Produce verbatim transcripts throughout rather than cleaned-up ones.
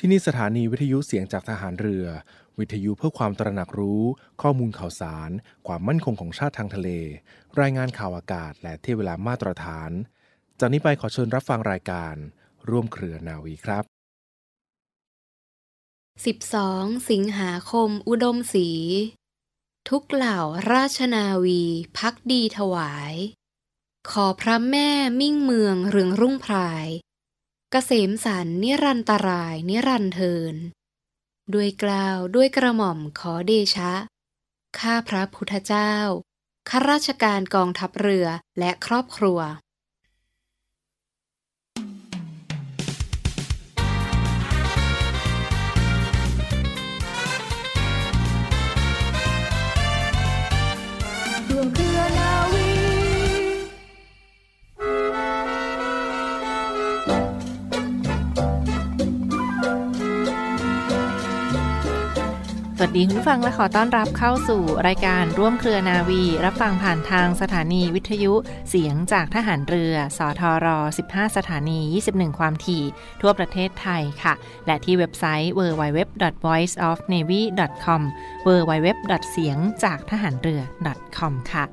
ที่นี่สถานีวิทยุเสียงจากทหารเรือวิทยุเพื่อความตระหนักรู้ข้อมูลข่าวสารความมั่นคงของชาติทางทะเลรายงานข่าวอากาศและเที่ยวเวลามาตรฐานจากนี้ไปขอเชิญรับฟังรายการร่วมเครือนาวีครับสิบสองสิงหาคมอุดมศรีทุกเหล่าราชนาวีภักดีถวายขอพระแม่มิ่งเมืองเรืองรุ่งพรายเกษมสันต์นิรันตรายนิรันเทินด้วยกล่าวด้วยกระหม่อมขอเดชะข้าพระพุทธเจ้าข้าราชการกองทัพเรือและครอบครัวสวัสดีคุณฟังและขอต้อนรับเข้าสู่รายการร่วมเครือนาวีรับฟังผ่านทางสถานีวิทยุเสียงจากทหารเรือสทรสิบห้าสถานียี่สิบเอ็ดความถี่ทั่วประเทศไทยค่ะและที่เว็บไซต์ ดับเบิลยู ดับเบิลยู ดับเบิลยู ดอท voice of navy ดอท คอม ดับเบิลยู ดับเบิลยู ดับเบิลยู ดอท เสียงจากทหารเรือ ดอท คอม ค่ะ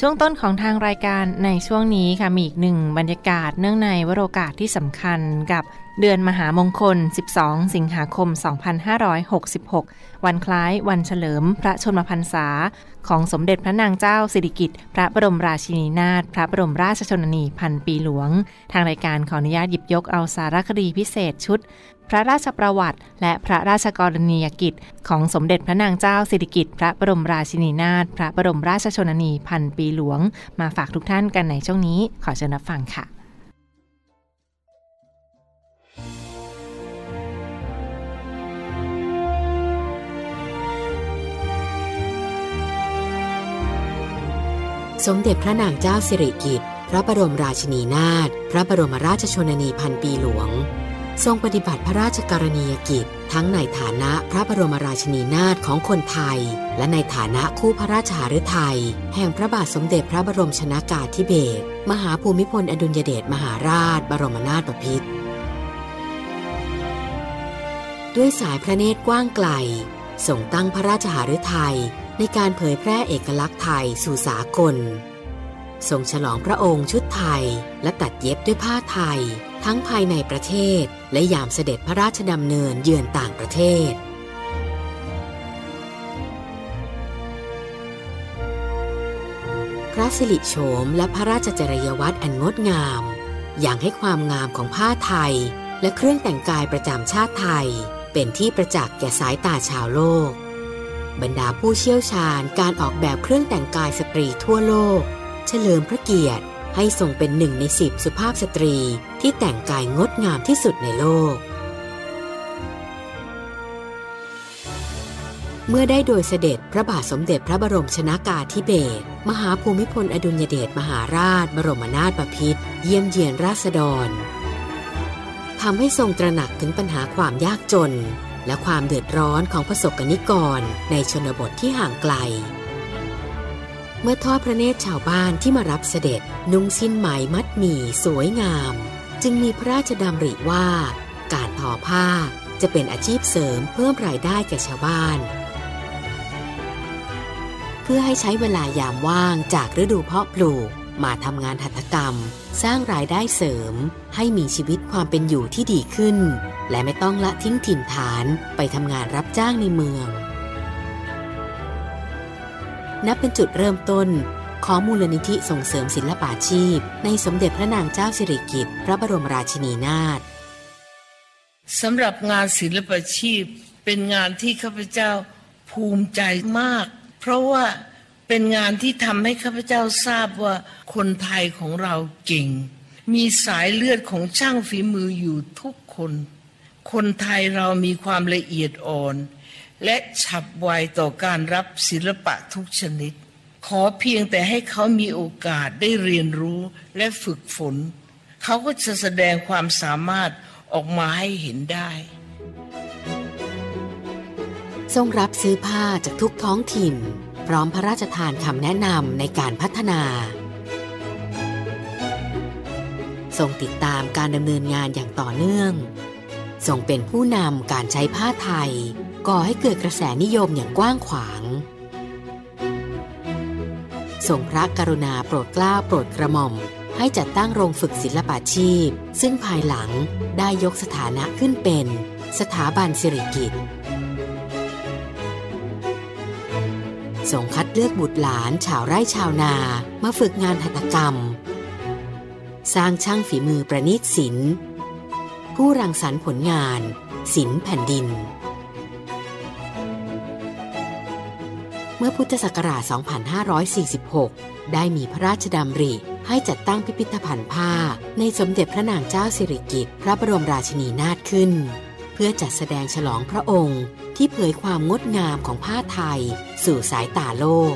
ช่วงต้นของทางรายการในช่วงนี้ค่ะมีอีกหนึ่งบรรยากาศเนื่องในวโรกาสที่สำคัญกับเดือนมหามงคลสิบสองสิงหาคมสองพันห้าร้อยหกสิบหกวันคล้ายวันเฉลิมพระชนมพรรษาของสมเด็จพระนางเจ้าสิริกิติ์พระบรมราชินีนาถพระบรมราชชนนีพันปีหลวงทางรายการขออนุญาตหยิบยกเอาสารคดีพิเศษชุดพระราชประวัติและพระราชกรณียกิจของสมเด็จพระนางเจ้าสิริกิติ์พระบรมราชินีนาถพระบรมราชชนนีพันปีหลวงมาฝากทุกท่านกันในช่วงนี้ขอเชิญรับฟังค่ะสมเด็จพระนางเจ้าสิริกิติ์พระบรมราชินีนาถพระบรมราชชนนีพันปีหลวงทรงปฏิบัติพระราชกรณียกิจทั้งในฐานะพระบรมราชินีนาถของคนไทยและในฐานะคู่พระราชหฤทัยแห่งพระบาทสมเด็จพระบรมชนกาธิเบศรมหาภูมิพลอดุลยเดชมหาราชบรมนาถบพิตรด้วยสายพระเนตรกว้างไกลทรงตั้งพระราชหฤทัยในการเผยแพร่เอกลักษณ์ไทยสู่สากลทรงฉลองพระองค์ชุดไทยและตัดเย็บด้วยผ้าไทยทั้งภายในประเทศและยามเสด็จพระราชดำเนินเยือนต่างประเทศพระสิริโฉมและพระราชจริยวัตรอันงดงามอย่างให้ความงามของผ้าไทยและเครื่องแต่งกายประจำชาติไทยเป็นที่ประจักษ์แก่สายตาชาวโลกบรรดาผู้เชี่ยวชาญการออกแบบเครื่องแต่งกายสตรีทั่วโลกเฉลิมพระเกียรติให้ทรงเป็นหนึ่งในสิบสุภาพสตรีที่แต่งกายงดงามที่สุดในโลกเมื่อได้โดยเสด็จพระบาทสมเด็จพระบรมชนกาธิเบศรมหาภูมิพลอดุลยเดชมหาราชบรมนาถบพิตรเยี่ยมเยียนราษฎรทำให้ทรงตระหนักถึงปัญหาความยากจนและความเดือดร้อนของประสบกนิกรในชนบทที่ห่างไกลเมื่อทอดพระเนตรชาวบ้านที่มารับเสด็จนุ่งสิ้นไหมมัดหมี่สวยงามจึงมีพระราชดำริว่าการทอผ้าจะเป็นอาชีพเสริมเพิ่มรายได้แก่ชาวบ้านเพื่อให้ใช้เวลายามว่างจากฤดูเพาะปลูกมาทำงานหัตถกรรมสร้างรายได้เสริมให้มีชีวิตความเป็นอยู่ที่ดีขึ้นและไม่ต้องละทิ้งถิ่นฐานไปทำงานรับจ้างในเมืองนับเป็นจุดเริ่มต้นของมูลนิธิส่งเสริมศิลปาชีพในสมเด็จพระนางเจ้าสิริกิติ์พระบรมราชินีนาถสำหรับงานศิลปาชีพเป็นงานที่ข้าพเจ้าภูมิใจมากเพราะว่าเป็นงานที่ทำให้ข้าพเจ้าทราบว่าคนไทยของเราเก่งมีสายเลือดของช่างฝีมืออยู่ทุกคนคนไทยเรามีความละเอียดอ่อนและฉับไวต่อการรับศิลปะทุกชนิดขอเพียงแต่ให้เขามีโอกาสได้เรียนรู้และฝึกฝนเขาก็จะแสดงความสามารถออกมาให้เห็นได้ทรงรับซื้อผ้าจากทุกท้องถิ่นพร้อมพระราชทานคำแนะนำในการพัฒนาทรงติดตามการดำเนินงานอย่างต่อเนื่อง ทรงเป็นผู้นำการใช้ผ้าไทยก่อให้เกิดกระแสนิยมอย่างกว้างขวางทรงพระกรุณาโปรดเกล้าโปรดกระหม่อมให้จัดตั้งโรงฝึกศิลปาชีพซึ่งภายหลังได้ยกสถานะขึ้นเป็นสถาบันสิริกิติ์ทรงคัดเลือกบุตรหลานชาวไร่ชาวนามาฝึกงานหัตถกรรมสร้างช่างฝีมือประณีตศิลป์ผู้รังสรรค์ผลงานศิลป์แผ่นดินเมื่อพุทธศักราช สองพันห้าร้อยสี่สิบหก ได้มีพระราชดำริให้จัดตั้งพิพิธภัณฑ์ผ้าในสมเด็จพระนางเจ้าสิริกิติ์พระบรมราชินีนาถขึ้นเพื่อจัดแสดงฉลองพระองค์ที่เผยความงดงามของผ้าไทยสู่สายตาโลก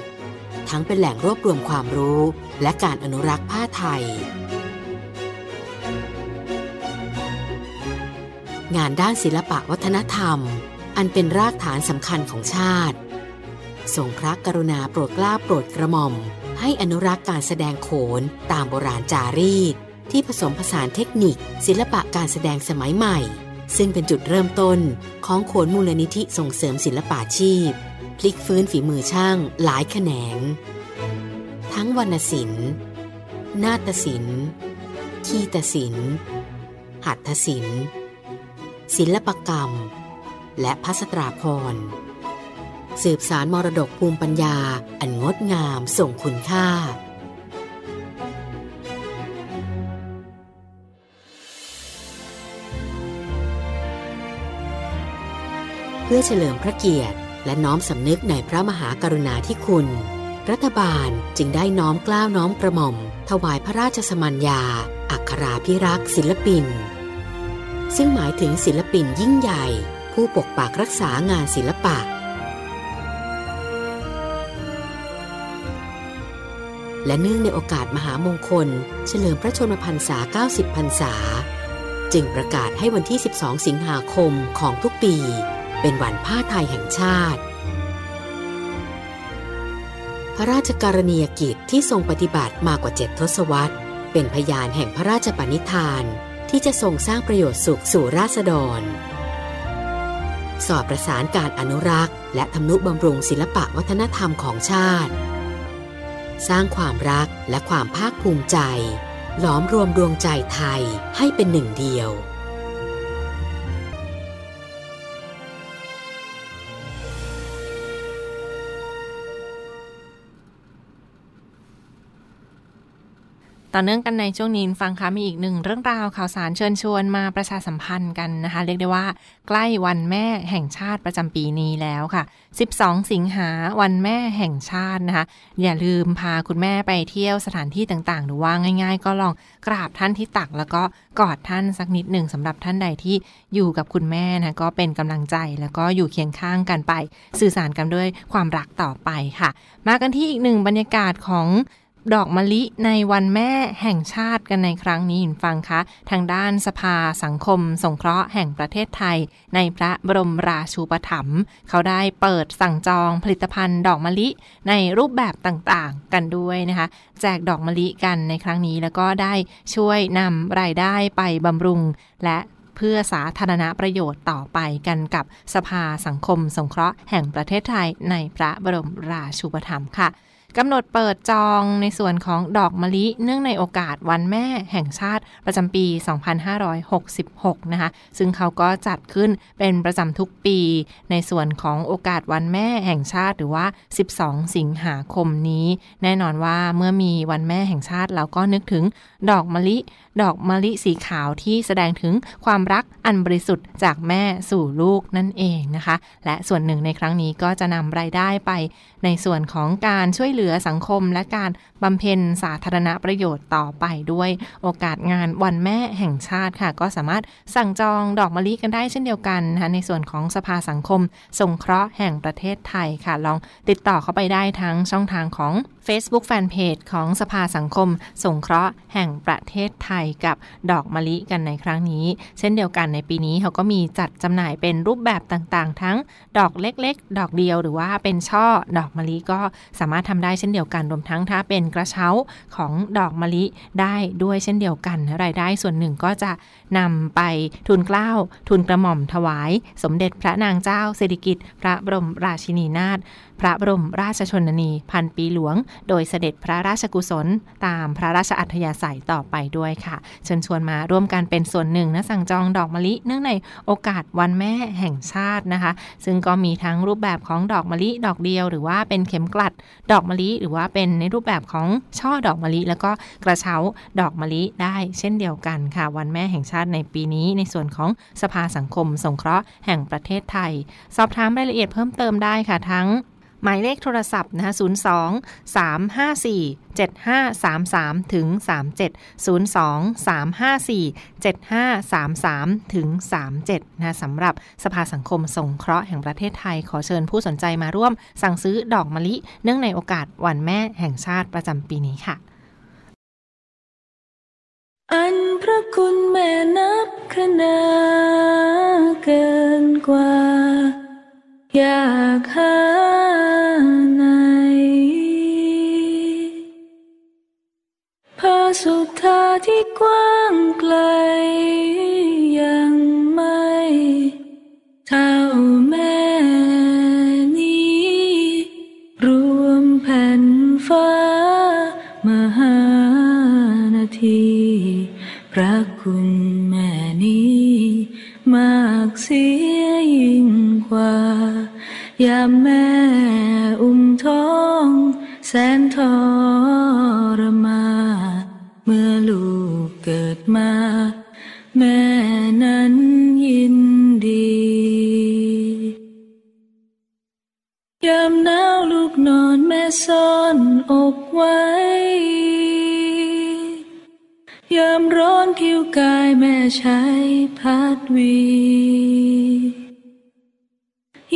ทั้งเป็นแหล่งรวบรวมความรู้และการอนุรักษ์ผ้าไทยงานด้านศิลปะวัฒนธรรมอันเป็นรากฐานสำคัญของชาติทรงพระกรุณาโปรดเกล้าโปรดกระหม่อมให้อนุรักษ์การแสดงโขนตามโบราณจารีตที่ผสมผสานเทคนิคศิลปะการแสดงสมัยใหม่ซึ่งเป็นจุดเริ่มต้นของโขนมูลนิธิส่งเสริมศิลปาชีพพลิกฟื้นฝีมือช่างหลายแขนงทั้งวรรณศิลป์นาฏศิลป์คีตศิลป์หัตถศิลป์ศิลปกรรมและพัสตราภรณ์สืบสารมรดกภูมิปัญญาอันงดงามส่งคุณค่าเพื่อเฉลิมพระเกียรติและน้อมสำนึกในพระมหากรุณาธิคุณรัฐบาลจึงได้น้อมเกล้าน้อมกระหม่อมถวายพระราชสมัญญาอัคราภิรักษ์ศิลปินซึ่งหมายถึงศิลปินยิ่งใหญ่ผู้ปกปักรักษางานศิลปะและเนื่องในโอกาสมหามงคลเฉลิมพระชนมพรรษาเก้าสิบพรรษาจึงประกาศให้วันที่สิบสองสิงหาคมของทุกปีเป็นวันผ้าไทยแห่งชาติพระราชกรณียกิจที่ทรงปฏิบัติมากว่าเจ็ดทศวรรษเป็นพยานแห่งพระราชปณิธานที่จะส่งสร้างประโยชน์สุขสู่ราษฎรสอดประสานการอนุรักษ์และทำนุบำรุงศิลปะวัฒนธรรมของชาติสร้างความรักและความภาคภูมิใจหลอมรวมดวงใจไทยให้เป็นหนึ่งเดียวต่อเนื่องกันในช่วงนี้ฟังค่ะมีอีกหนึ่งเรื่องราวข่าวสารเชิญชวนมาประชาสัมพันธ์กันนะคะเรียกได้ว่าใกล้วันแม่แห่งชาติประจำปีนี้แล้วค่ะสิบสองสิงหาวันแม่แห่งชาตินะคะอย่าลืมพาคุณแม่ไปเที่ยวสถานที่ต่างๆหรือว่าง่ายๆก็ลองกราบท่านที่ตักแล้วก็กอดท่านสักนิดหนึ่งสำหรับท่านใดที่อยู่กับคุณแม่นะก็เป็นกำลังใจแล้วก็อยู่เคียงข้างกันไปสื่อสารกันด้วยความรักต่อไปค่ะมากันที่อีกหนึ่งบรรยากาศของดอกมะลิในวันแม่แห่งชาติกันในครั้งนี้คุณฟังคะทางด้านสภาสังคมสงเคราะห์แห่งประเทศไทยในพระบรมราชูปถัมภ์เขาได้เปิดสั่งจองผลิตภัณฑ์ดอกมะลิในรูปแบบต่างๆกันด้วยนะคะแจกดอกมะลิกันในครั้งนี้แล้วก็ได้ช่วยนำรายได้ไปบำรุงและเพื่อสาธารณประโยชน์ต่อไปกันกับสภาสังคมสงเคราะห์แห่งประเทศไทยในพระบรมราชูปถัมภ์ค่ะกำหนดเปิดจองในส่วนของดอกมะลิเนื่องในโอกาสวันแม่แห่งชาติประจำปี สองพันห้าร้อยหกสิบหก นะคะซึ่งเขาก็จัดขึ้นเป็นประจำทุกปีในส่วนของโอกาสวันแม่แห่งชาติหรือว่าสิบสองสิงหาคมนี้แน่นอนว่าเมื่อมีวันแม่แห่งชาติเราก็นึกถึงดอกมะลิดอกมะลิสีขาวที่แสดงถึงความรักอันบริสุทธิ์จากแม่สู่ลูกนั่นเองนะคะและส่วนหนึ่งในครั้งนี้ก็จะนำรายได้ไปในส่วนของการช่วยเหลือสังคมและการบำเพ็ญสาธารณประโยชน์ต่อไปด้วยโอกาสงานวันแม่แห่งชาติค่ะก็สามารถสั่งจองดอกมะลิกันได้เช่นเดียวกันนะคะในส่วนของสภาสังคมสงเคราะห์แห่งประเทศไทยค่ะลองติดต่อเข้าไปได้ทั้งช่องทางของ Facebook Fanpage ของสภาสังคมสงเคราะห์แห่งประเทศไทยกับดอกมะลิกันในครั้งนี้เช่นเดียวกันในปีนี้เขาก็มีจัดจำหน่ายเป็นรูปแบบต่างๆทั้งดอกเล็กๆดอกเดียวหรือว่าเป็นช่อดอกมะลิก็สามารถทำได้เช่นเดียวกันรวมทั้งถ้าเป็นกระเช้าของดอกมะลิได้ด้วยเช่นเดียวกันรายได้ส่วนหนึ่งก็จะนำไปทุนเกล้าทุนกระหม่อมถวายสมเด็จพระนางเจ้าสิริกิติ์พระบรมราชินีนาถพระบรมราชชนนีพันปีหลวงโดยเสด็จพระราชกุศลตามพระราชอัธยาศัยต่อไปด้วยค่ะเชิญชวนมาร่วมกันเป็นส่วนหนึ่งนะสั่งจองดอกมะลิเนื่องในโอกาสวันแม่แห่งชาตินะคะซึ่งก็มีทั้งรูปแบบของดอกมะลิดอกเดียวหรือว่าเป็นเข็มกลัดดอกมะลิหรือว่าเป็นในรูปแบบของช่อดอกมะลิแล้วก็กระเช้าดอกมะลิได้เช่นเดียวกันค่ะวันแม่แห่งชาติในปีนี้ในส่วนของสภาสังคมสงเคราะห์แห่งประเทศไทยสอบถามรายละเอียดเพิ่มเติมได้ค่ะทั้งหมายเลขโทรศัพท์นะคะศูนย์ สอง สาม ห้า สี่ เจ็ด ห้า สาม สามถึงสามสิบเจ็ด ศูนย์ สอง สาม ห้า สี่ เจ็ด ห้า สาม สามถึงสามสิบเจ็ดนะสำหรับสภาสังคมสงเคราะห์แห่งประเทศไทยขอเชิญผู้สนใจมาร่วมสั่งซื้อดอกมะลิเนื่องในโอกาสวันแม่แห่งชาติประจำปีนี้ค่ะอันพระคุณแม่นับคณาเกินกว่าอยากหาไหนพระสุทธาที่กว้างไกลยังไม่เท่าแม่นี้รวมแผ่นฟ้ามหานาทีพระคุณแม่นี้มากเสียยิ่งกว่ายามแม่อุ้มท้องแสนทรมานเมื่อลูกเกิดมาแม่นั้นยินดียามหนาวลูกนอนแม่ซ่อนอกไว้ยามร้อนผิวกายแม่ใช้พัดวี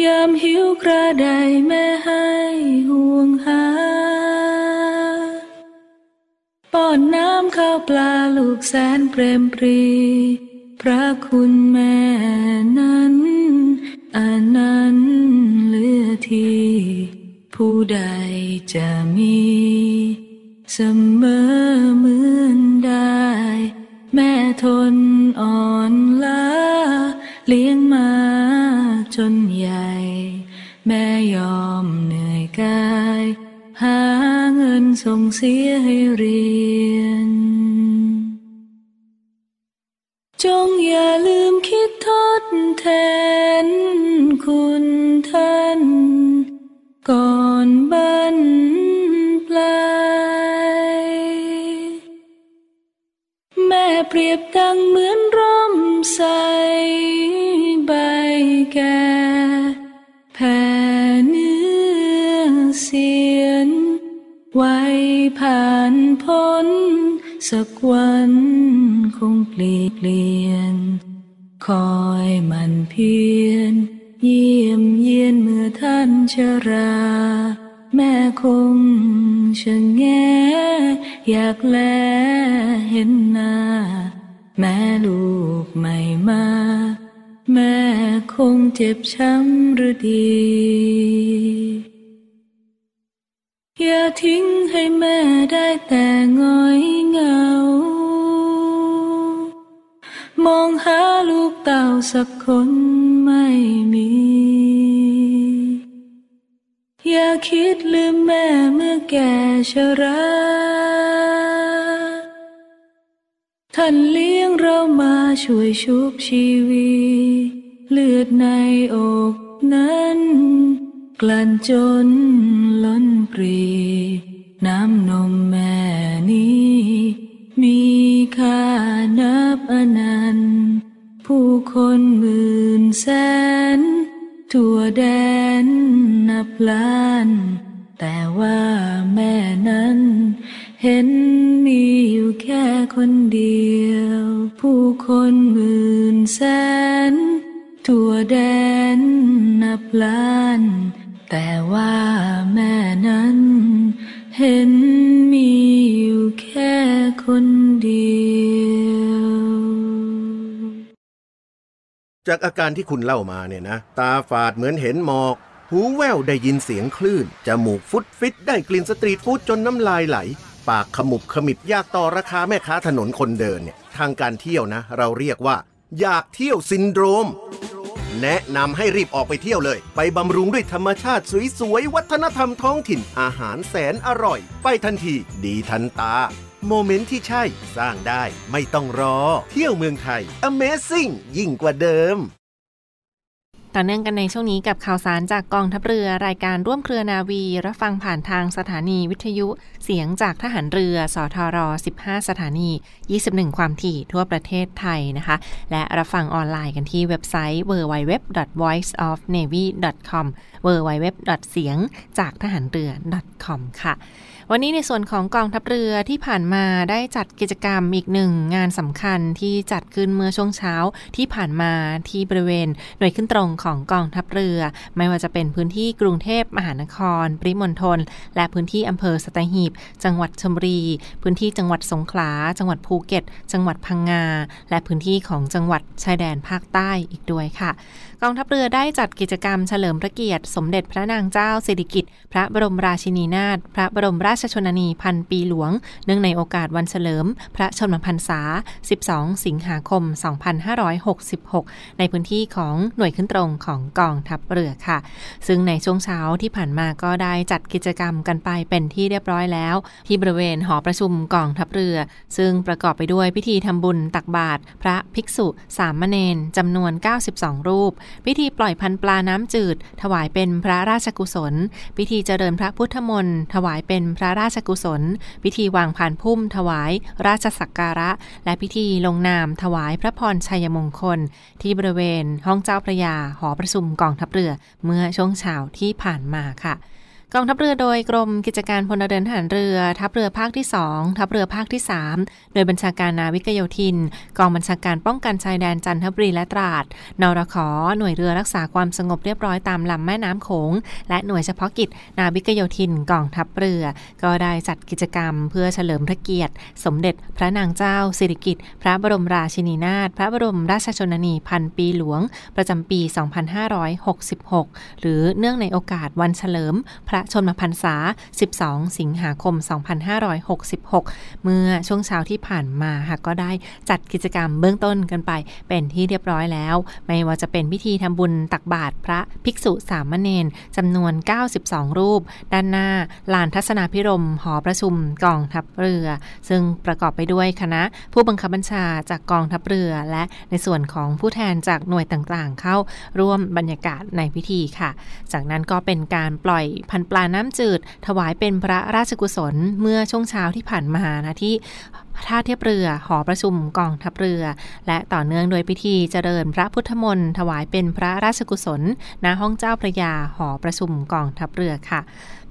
ยามหิวกระไดแม่ให้ห่วงหาป้อนน้ำข้าวปลาลูกแสนเปรมปรีพระคุณแม่นั้นอันนั้นเหลือที่ผู้ใดจะมีเสมอเหมือนได้แม่ทนอ่อนล้าเลี้ยงมาจนใหญ่แม่ยอมเหนื่อยกายหาเงินส่งเสียให้เรียนจงอย่าลืมคิดทดแทนคุณท่านก่อนบรรปลายแม่เปรียบดังเหมือนร่มใสใบแก่แผ่เนื้อเสียนไว้ผ่านพ้นสักวันคงเปลี่ยนคอยมันเพียรเยี่ยมเยียนเมื่อท่านชราแม่คงชะแงอยากแลเห็นหน้าแม่ลูกไม่มาแม่คงเจ็บช้ำหรือดีอย่าทิ้งให้แม่ได้แต่ง่อยเหงามองหาลูกเต่าสักคนไม่มีอย่าคิดลืมแม่เมื่อแก่ชราท่านเลี้ยงเรามาช่วยชุบชีวิตเลือดในอกนั้นกลั่นจนล้นปรีน้ำนมแม่นี้มีค่านับอนันต์ผู้คนหมื่นแสนทั่วแดนนับล้านแต่ว่าแม่นั้นเห็นมีอยู่แค่คนเดียวผู้คนหมื่นแสนทั่วแดนนับล้านแต่ว่าแม่นั้นเห็น จากอาการที่คุณเล่ามาเนี่ยนะตาฝาดเหมือนเห็นหมอกหูแว่วได้ยินเสียงคลื่นจมูกฟุดฟิตได้กลิ่นสตรีทฟู้ดจนน้ำลายไหลปากขมุบขมิบอยากต่อราคาแม่ค้าถนนคนเดินเนี่ยทางการเที่ยวนะเราเรียกว่าอยากเที่ยวซินโดรมแนะนำให้รีบออกไปเที่ยวเลยไปบำรุงด้วยธรรมชาติสวยๆวัฒนธรรมท้องถิ่นอาหารแสนอร่อยไปทันทีดีทันตาโมเมนต์ที่ใช่สร้างได้ไม่ต้องรอเที่ยวเมืองไทย Amazing ยิ่งกว่าเดิมต่อเนื่องกันในช่วงนี้กับข่าวสารจากกองทัพเรือรายการร่วมเครือนาวีรับฟังผ่านทางสถานีวิทยุเสียงจากทหารเรือสทรสิบห้าสถานียี่สิบเอ็ดความถี่ทั่วประเทศไทยนะคะและรับฟังออนไลน์กันที่เว็บไซต์ ดับเบิลยู ดับเบิลยู ดับเบิลยู ดอท voice of navy ดอท คอม ดับเบิลยู ดับเบิลยู ดับเบิลยู ดอท เสียงจากทหารเรือ ดอท คอม ค่ะวันนี้ในส่วนของกองทัพเรือที่ผ่านมาได้จัดกิจกรรมอีกหนึ่งงานสำคัญที่จัดขึ้นเมื่อช่วงเช้าที่ผ่านมาที่บริเวณหน่วยขึ้นตรงของกองทัพเรือไม่ว่าจะเป็นพื้นที่กรุงเทพมหานครปริมณฑลและพื้นที่อำเภอสัตหีบจังหวัดชลบุรีพื้นที่จังหวัดสงขลาจังหวัดภูเก็ตจังหวัดพังงาและพื้นที่ของจังหวัดชายแดนภาคใต้อีกด้วยค่ะกองทัพเรือได้จัดกิจกรรมเฉลิมพระเกียรติสมเด็จพระนางเจ้าสิริกิติ์พระบรมราชินีนาถพระบรมราชชนนีพันปีหลวงเนื่องในโอกาสวันเฉลิมพระชนมพรรษาสิบสองสิงหาคมสองพันห้าร้อยหกสิบหกในพื้นที่ของหน่วยขึ้นตรงของกองทัพเรือค่ะซึ่งในช่วงเช้าที่ผ่านมาก็ได้จัดกิจกรรมกันไปเป็นที่เรียบร้อยแล้วที่บริเวณหอประชุมกองทัพเรือซึ่งประกอบไปด้วยพิธีทำบุญตักบาตรพระภิกษุสามเณรจำนวนเก้าสิบสองรูปพิธีปล่อยพันปลาน้ำจืดถวายเป็นพระราชกุศลพิธีเจริญพระพุทธมนต์ถวายเป็นพระราชกุศลพิธีวางพานพุ่มถวายราชสักการะและพิธีลงนามถวายพระพรชัยมงคลที่บริเวณห้องเจ้าพระยาหอประชุมกองทัพเรือเมื่อช่วงเช้าที่ผ่านมาค่ะกองทัพเรือโดยกรมกิจการพลเรือนทหารเรือทัพเรือภาคที่สองทัพเรือภาคที่สามโดยบัญชาการนาวิกโยธินกองบัญชาการป้องกันชายแดนจันทบุรีและตราดนรข.หน่วยเรือรักษาความสงบเรียบร้อยตามลำแม่น้ำโขงและหน่วยเฉพาะกิจนาวิกโยธินกองทัพเรือก็ได้จัดกิจกรรมเพื่อเฉลิมพระเกียรติสมเด็จพระนางเจ้าสิริกิติ์พระบรมราชินีนาถพระบรมราชชนนีพันปีหลวงประจำปีสองพันห้าร้อยหกสิบหกหรือเนื่องในโอกาสวันเฉลิมพระชนมพรรษาสิบสองสิงหาคมสองพันห้าร้อยหกสิบหกเมื่อช่วงเช้าที่ผ่านมาค่ะก็ได้จัดกิจกรรมเบื้องต้นกันไปเป็นที่เรียบร้อยแล้วไม่ว่าจะเป็นพิธีทำบุญตักบาตรพระภิกษุสามเณรจำนวนเก้าสิบสองรูปด้านหน้าลานทัศนาภิรมย์หอประชุมกองทัพเรือซึ่งประกอบไปด้วยคณะผู้บังคับบัญชาจากกองทัพเรือและในส่วนของผู้แทนจากหน่วยต่างๆเข้าร่วมบรรยากาศในพิธีค่ะจากนั้นก็เป็นการปล่อยพันปลาน้ำจืดถวายเป็นพระราชกุศลเมื่อช่วงเช้าที่ผ่านมานะที่ท่าเทียบเรือหอประชุมกองทัพเรือและต่อเนื่องโดยพิธีเจริญพระพุทธมนต์ถวายเป็นพระราชกุศลณห้องเจ้าพระยาหอประชุมกองทัพเรือค่ะ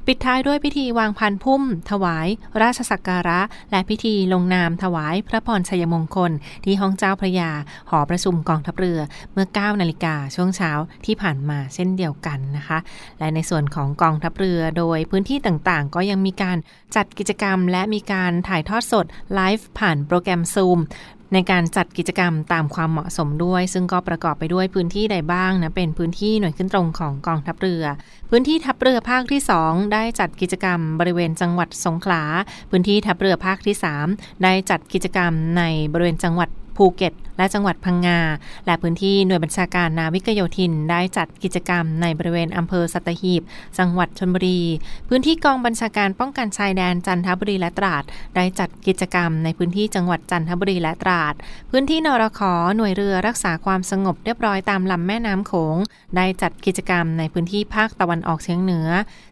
ปิดท้ายด้วยพิธีวางพานพุ่มถวายราชสักการะและพิธีลงนามถวายพระพรชัยมงคลที่ห้องเจ้าพระยาหอประชุมกองทัพเรือเมื่อ เก้านาฬิกา นช่วงเช้าที่ผ่านมาเช่นเดียวกันนะคะและในส่วนของกองทัพเรือโดยพื้นที่ต่างๆก็ยังมีการจัดกิจกรรมและมีการถ่ายทอดสดไลฟ์ผ่านโปรแกรม Zoomในการจัดกิจกรรมตามความเหมาะสมด้วยซึ่งก็ประกอบไปด้วยพื้นที่ใดบ้างนะเป็นพื้นที่หน่วยขึ้นตรงของกองทัพเรือพื้นที่ทัพเรือภาคที่สองได้จัดกิจกรรมบริเวณจังหวัดสงขลาพื้นที่ทัพเรือภาคที่สามได้จัดกิจกรรมในบริเวณจังหวัดภูเก็ตและจังหวัดพังงาและพื้นที่หน่วยบัญชาการนาวิกโยธินได้จัดกิจกรรมในบริเวณอำเภอสัตหีบจังหวัดชลบุรีพื้นที่กองบัญชาการป้องกันชายแดนจันทบุรีและตราดได้จัดกิจกรรมในพื้นที่จังหวัดจันทบุรีและตราดพื้นที่นรข.หน่วยเรือรักษาความสงบเรียบร้อยตามลำแม่น้ำโขงได้จัดกิจกรรมในพื้นที่ภาคตะวันออกเฉียงเหนือ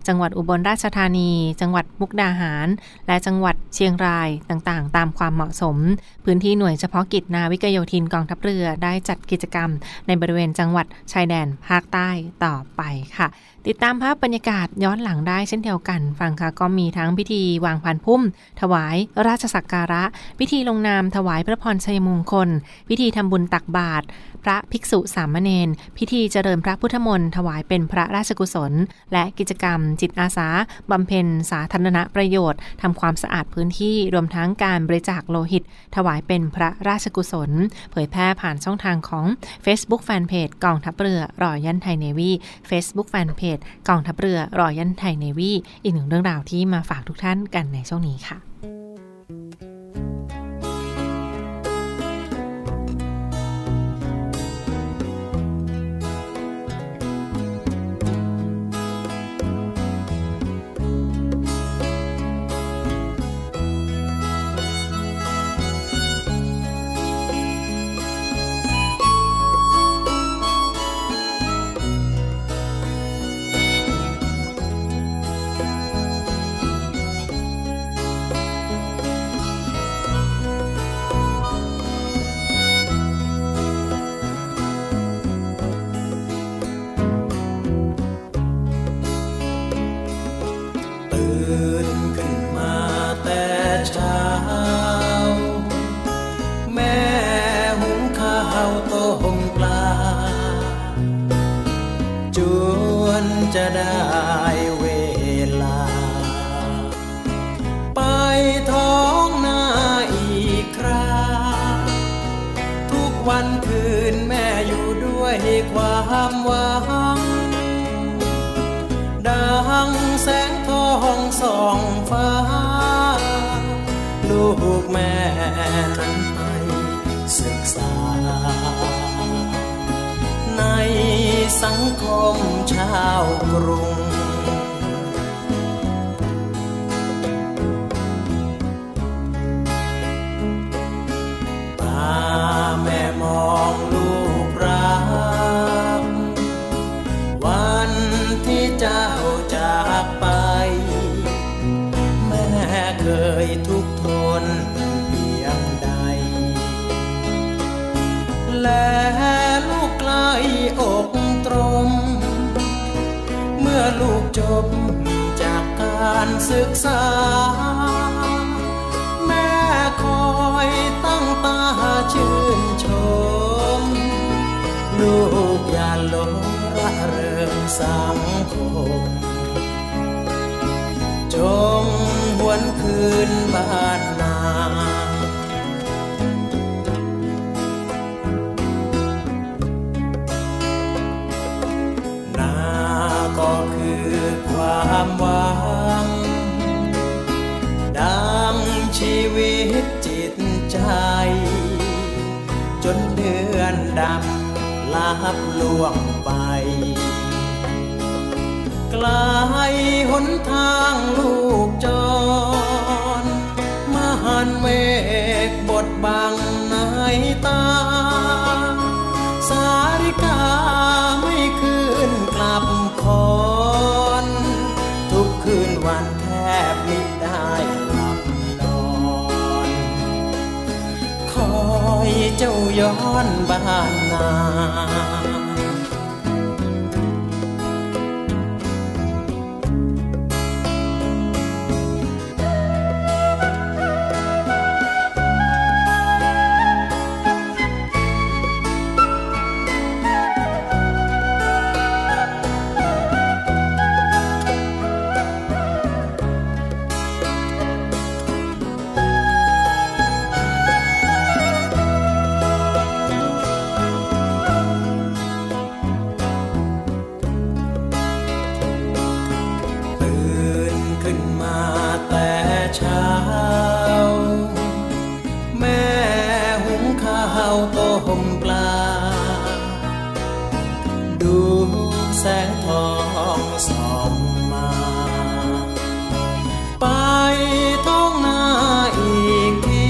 จังหวัดอุบลราชธานีจังหวัดมุกดาหารและจังหวัดเชียงรายต่างๆตามความเหมาะสมพื้นที่หน่วยเฉพาะกิจนาวิกโยธินกองทัพเรือได้จัดกิจกรรมในบริเวณจังหวัดชายแดนภาคใต้ต่อไปค่ะ ติดตามภาพบรรยากาศย้อนหลังได้เช่นเดียวกันฟังค่ะก็มีทั้งพิธีวางพานพุ่มถวายราชสักการะพิธีลงนามถวายพระพรชัยมงคลพิธีทำบุญตักบาตรพระภิกษุสามเณรพิธีเจริญพระพุทธมนต์ถวายเป็นพระราชกุศลและกิจกรรมจิตอาสาบำเพ็ญสาธารณประโยชน์ทำความสะอาดพื้นที่รวมทั้งการบริจาคโลหิตถวายเป็นพระราชกุศลเผยแพร่ผ่านช่องทางของ Facebook Fanpage กองทัพเรือรอยัลไทยเนวี Facebook Fanpage กองทัพเรือรอยัลไทยเนวีอีกหนึ่งเรื่องราวที่มาฝากทุกท่านกันในช่วงนี้ค่ะจะได้เวลาไปท้องนาอีกคราทุกวันคืนแม่อยู่ด้วยความหวังดังแสงทองส่องฟ้าลูกแม่นั้นไปศึกษาในสังคมชาวกรุงตาแม่มองลูกรักวันที่เจ้าจากไปแม่เคยทุกข์ทนเพียงใดและอกตรมเมื่อลูกจบจากการศึกษาแม่คอยตั้งตาชื่นชมลูกอย่าหลงระเริงสังคมจงหวนคืนบ้านนาก็คือความหวังดังชีวิตจิตใจจนเดือนดับลับล่วงไปไกลหนทางลูกจรมหันต์เมฆบดบังในตาสาริกาไม่คืนกลับคอนทุกคืนวันแทบมิได้หลับนอนคอยเจ้าย้อนบ้านนาแสงทองส่องมาไปท้องนาอีกที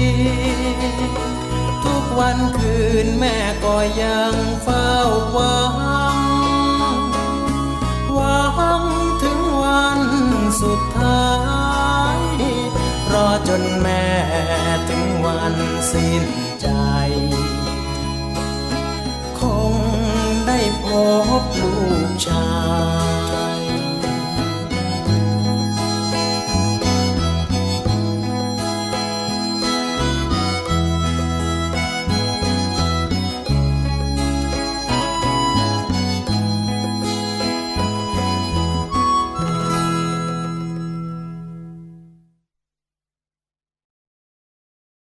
ทุกวันคืนแม่ก็ยังเฝ้าหวังหวังถึงวันสุดท้ายรอจนแม่ถึงวันสิ้นใจคงได้พบลูกชาย